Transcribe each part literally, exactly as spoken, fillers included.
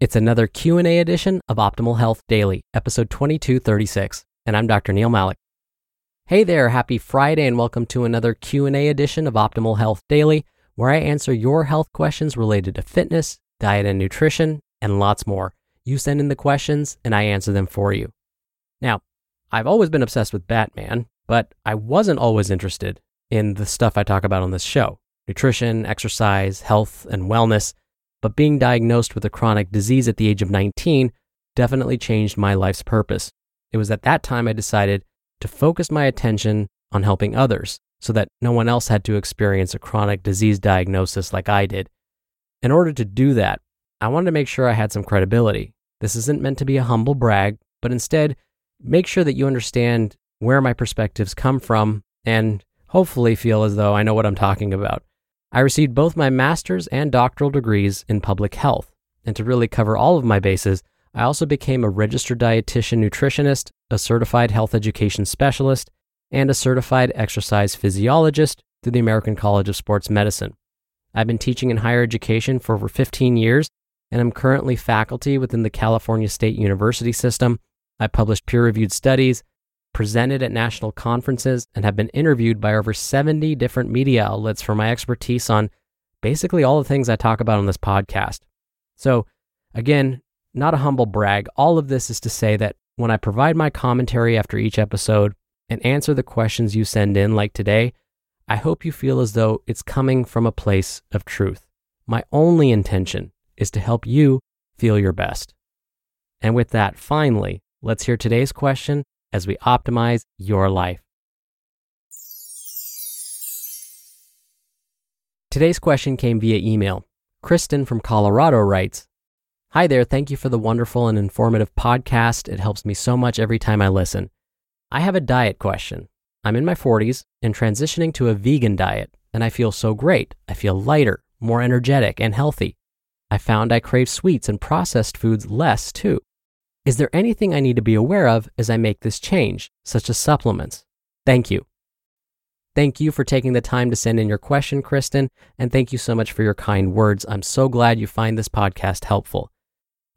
It's another Q and A edition of Optimal Health Daily, episode twenty-two thirty-six, and I'm Doctor Neil Malik. Hey there, happy Friday, and welcome to another Q and A edition of Optimal Health Daily, where I answer your health questions related to fitness, diet and nutrition, and lots more. You send in the questions, and I answer them for you. Now, I've always been obsessed with Batman, but I wasn't always interested in the stuff I talk about on this show: nutrition, exercise, health, and wellness. But being diagnosed with a chronic disease at the age of nineteen definitely changed my life's purpose. It was at that time I decided to focus my attention on helping others so that no one else had to experience a chronic disease diagnosis like I did. In order to do that, I wanted to make sure I had some credibility. This isn't meant to be a humble brag, but instead, make sure that you understand where my perspectives come from and hopefully feel as though I know what I'm talking about. I received both my master's and doctoral degrees in public health, and to really cover all of my bases, I also became a registered dietitian nutritionist, a certified health education specialist, and a certified exercise physiologist through the American College of Sports Medicine. I've been teaching in higher education for over fifteen years, and I'm currently faculty within the California State University system. I published peer-reviewed studies, presented at national conferences, and have been interviewed by over seventy different media outlets for my expertise on basically all the things I talk about on this podcast. So again, not a humble brag. All of this is to say that when I provide my commentary after each episode and answer the questions you send in like today, I hope you feel as though it's coming from a place of truth. My only intention is to help you feel your best. And with that, finally, let's hear today's question as we optimize your life. Today's question came via email. Kristen from Colorado writes, "Hi there, thank you for the wonderful and informative podcast. It helps me so much every time I listen. I have a diet question. I'm in my forties and transitioning to a vegan diet, and I feel so great. I feel lighter, more energetic, and healthy. I found I crave sweets and processed foods less too. Is there anything I need to be aware of as I make this change, such as supplements? Thank you." Thank you for taking the time to send in your question, Kristen, and thank you so much for your kind words. I'm so glad you find this podcast helpful.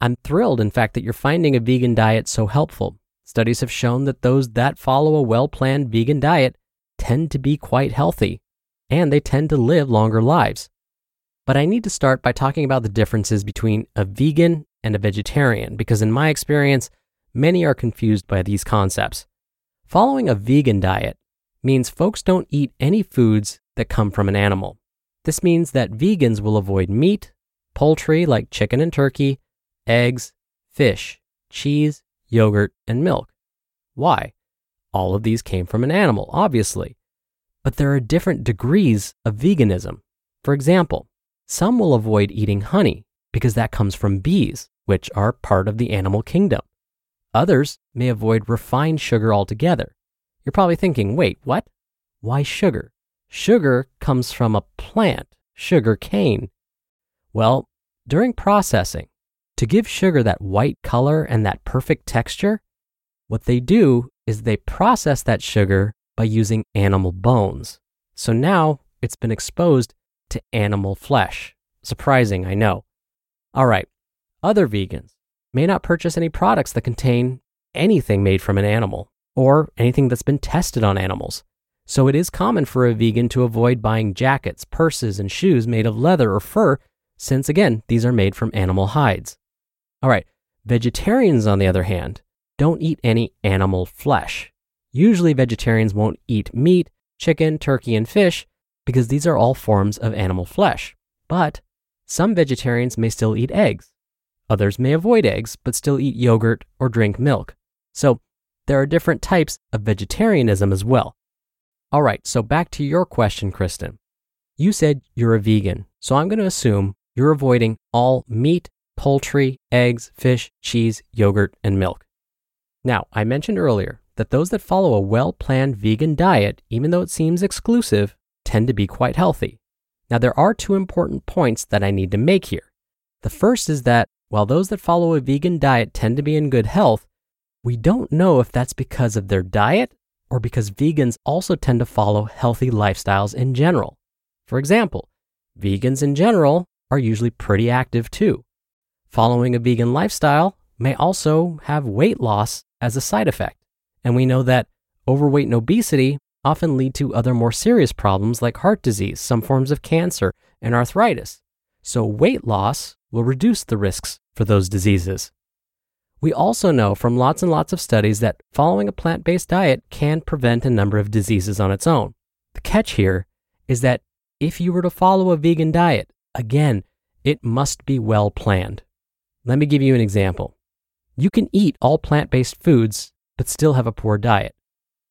I'm thrilled, in fact, that you're finding a vegan diet so helpful. Studies have shown that those that follow a well-planned vegan diet tend to be quite healthy, and they tend to live longer lives. But I need to start by talking about the differences between a vegan and a vegetarian, because in my experience, many are confused by these concepts. Following a vegan diet means folks don't eat any foods that come from an animal. This means that vegans will avoid meat, poultry like chicken and turkey, eggs, fish, cheese, yogurt, and milk. Why? All of these came from an animal, obviously. But there are different degrees of veganism. For example, some will avoid eating honey, because that comes from bees, which are part of the animal kingdom. Others may avoid refined sugar altogether. You're probably thinking, wait, what? Why sugar? Sugar comes from a plant, sugar cane. Well, during processing, to give sugar that white color and that perfect texture, what they do is they process that sugar by using animal bones. So now it's been exposed to animal flesh. Surprising, I know. All right, other vegans may not purchase any products that contain anything made from an animal or anything that's been tested on animals. So it is common for a vegan to avoid buying jackets, purses, and shoes made of leather or fur, since again, these are made from animal hides. All right, vegetarians on the other hand, don't eat any animal flesh. Usually vegetarians won't eat meat, chicken, turkey, and fish because these are all forms of animal flesh. But some vegetarians may still eat eggs. Others may avoid eggs, but still eat yogurt or drink milk. So there are different types of vegetarianism as well. All right, so back to your question, Kristen. You said you're a vegan, so I'm going to assume you're avoiding all meat, poultry, eggs, fish, cheese, yogurt, and milk. Now, I mentioned earlier that those that follow a well-planned vegan diet, even though it seems exclusive, tend to be quite healthy. Now, there are two important points that I need to make here. The first is that while those that follow a vegan diet tend to be in good health, we don't know if that's because of their diet or because vegans also tend to follow healthy lifestyles in general. For example, vegans in general are usually pretty active too. Following a vegan lifestyle may also have weight loss as a side effect. And we know that overweight and obesity often lead to other more serious problems like heart disease, some forms of cancer, and arthritis. So weight loss will reduce the risks for those diseases. We also know from lots and lots of studies that following a plant-based diet can prevent a number of diseases on its own. The catch here is that if you were to follow a vegan diet, again, it must be well planned. Let me give you an example. You can eat all plant-based foods, but still have a poor diet.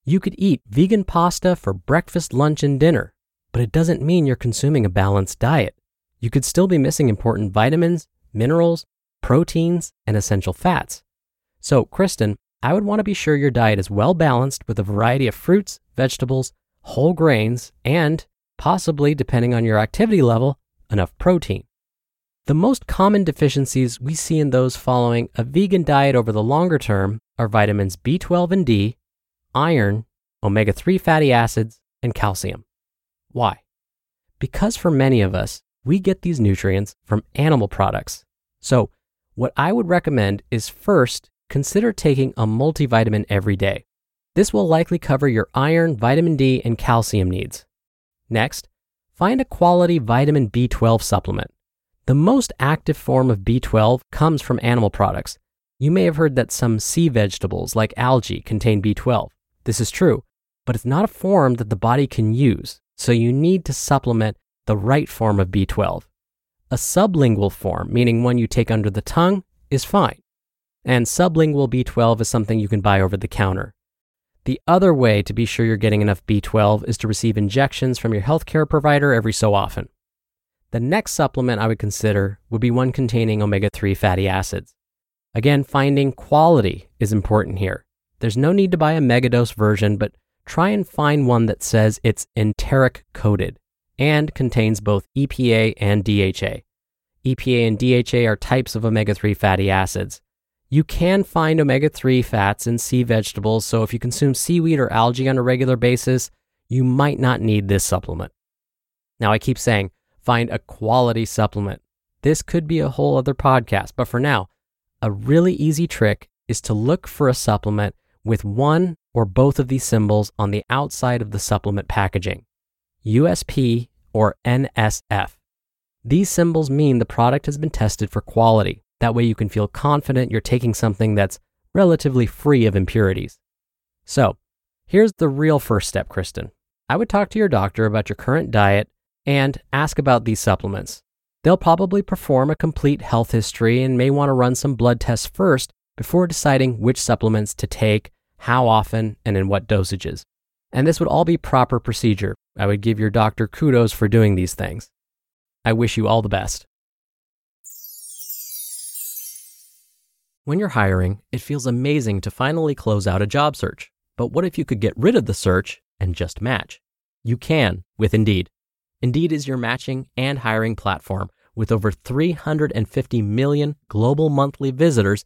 You could eat vegan pasta for breakfast, lunch, and dinner, but it doesn't mean you're consuming a balanced diet. You could still be missing important vitamins, minerals, proteins, and essential fats. So, Kristen, I would want to be sure your diet is well balanced with a variety of fruits, vegetables, whole grains, and possibly, depending on your activity level, enough protein. The most common deficiencies we see in those following a vegan diet over the longer term are vitamins B twelve and D, iron, omega three fatty acids, and calcium. Why? Because for many of us, we get these nutrients from animal products. So what I would recommend is first, consider taking a multivitamin every day. This will likely cover your iron, vitamin D, and calcium needs. Next, find a quality vitamin B twelve supplement. The most active form of B twelve comes from animal products. You may have heard that some sea vegetables like algae contain B twelve. This is true, but it's not a form that the body can use, so you need to supplement the right form of B twelve. A sublingual form, meaning one you take under the tongue, is fine. And sublingual B twelve is something you can buy over the counter. The other way to be sure you're getting enough B twelve is to receive injections from your healthcare provider every so often. The next supplement I would consider would be one containing omega three fatty acids. Again, finding quality is important here. There's no need to buy a megadose version, but try and find one that says it's enteric coated and contains both E P A and D H A. E P A and D H A are types of omega three fatty acids. You can find omega three fats in sea vegetables, so if you consume seaweed or algae on a regular basis, you might not need this supplement. Now, I keep saying, find a quality supplement. This could be a whole other podcast, but for now, a really easy trick is to look for a supplement with one or both of these symbols on the outside of the supplement packaging, U S P or N S F. These symbols mean the product has been tested for quality. That way you can feel confident you're taking something that's relatively free of impurities. So here's the real first step, Kristen. I would talk to your doctor about your current diet and ask about these supplements. They'll probably perform a complete health history and may want to run some blood tests first before deciding which supplements to take, how often, and in what dosages. And this would all be proper procedure. I would give your doctor kudos for doing these things. I wish you all the best. When you're hiring, it feels amazing to finally close out a job search. But what if you could get rid of the search and just match? You can with Indeed. Indeed is your matching and hiring platform with over three hundred fifty million global monthly visitors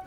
All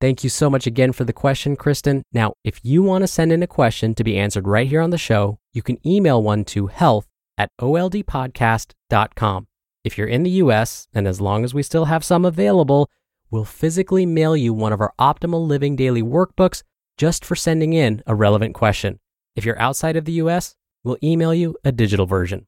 Thank you so much again for the question, Kristen. Now, if you want to send in a question to be answered right here on the show, you can email one to health at oldpodcast dot com. If you're in the U S, and as long as we still have some available, we'll physically mail you one of our Optimal Living Daily workbooks just for sending in a relevant question. If you're outside of the U S, we'll email you a digital version.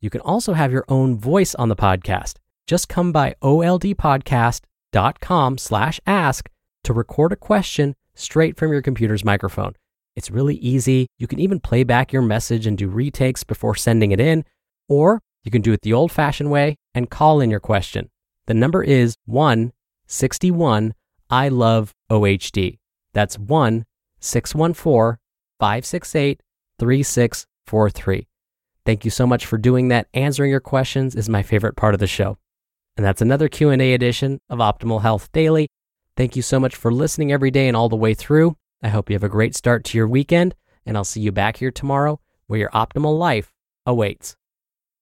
You can also have your own voice on the podcast. Just come by oldpodcast.com slash ask to record a question straight from your computer's microphone. It's really easy. You can even play back your message and do retakes before sending it in, or you can do it the old-fashioned way and call in your question. The number is one six one I love O H D. That's one six one four five six eight three six four three. Thank you so much for doing that. Answering your questions is my favorite part of the show. And that's another Q and A edition of Optimal Health Daily. Thank you so much for listening every day and all the way through. I hope you have a great start to your weekend, and I'll see you back here tomorrow where your optimal life awaits.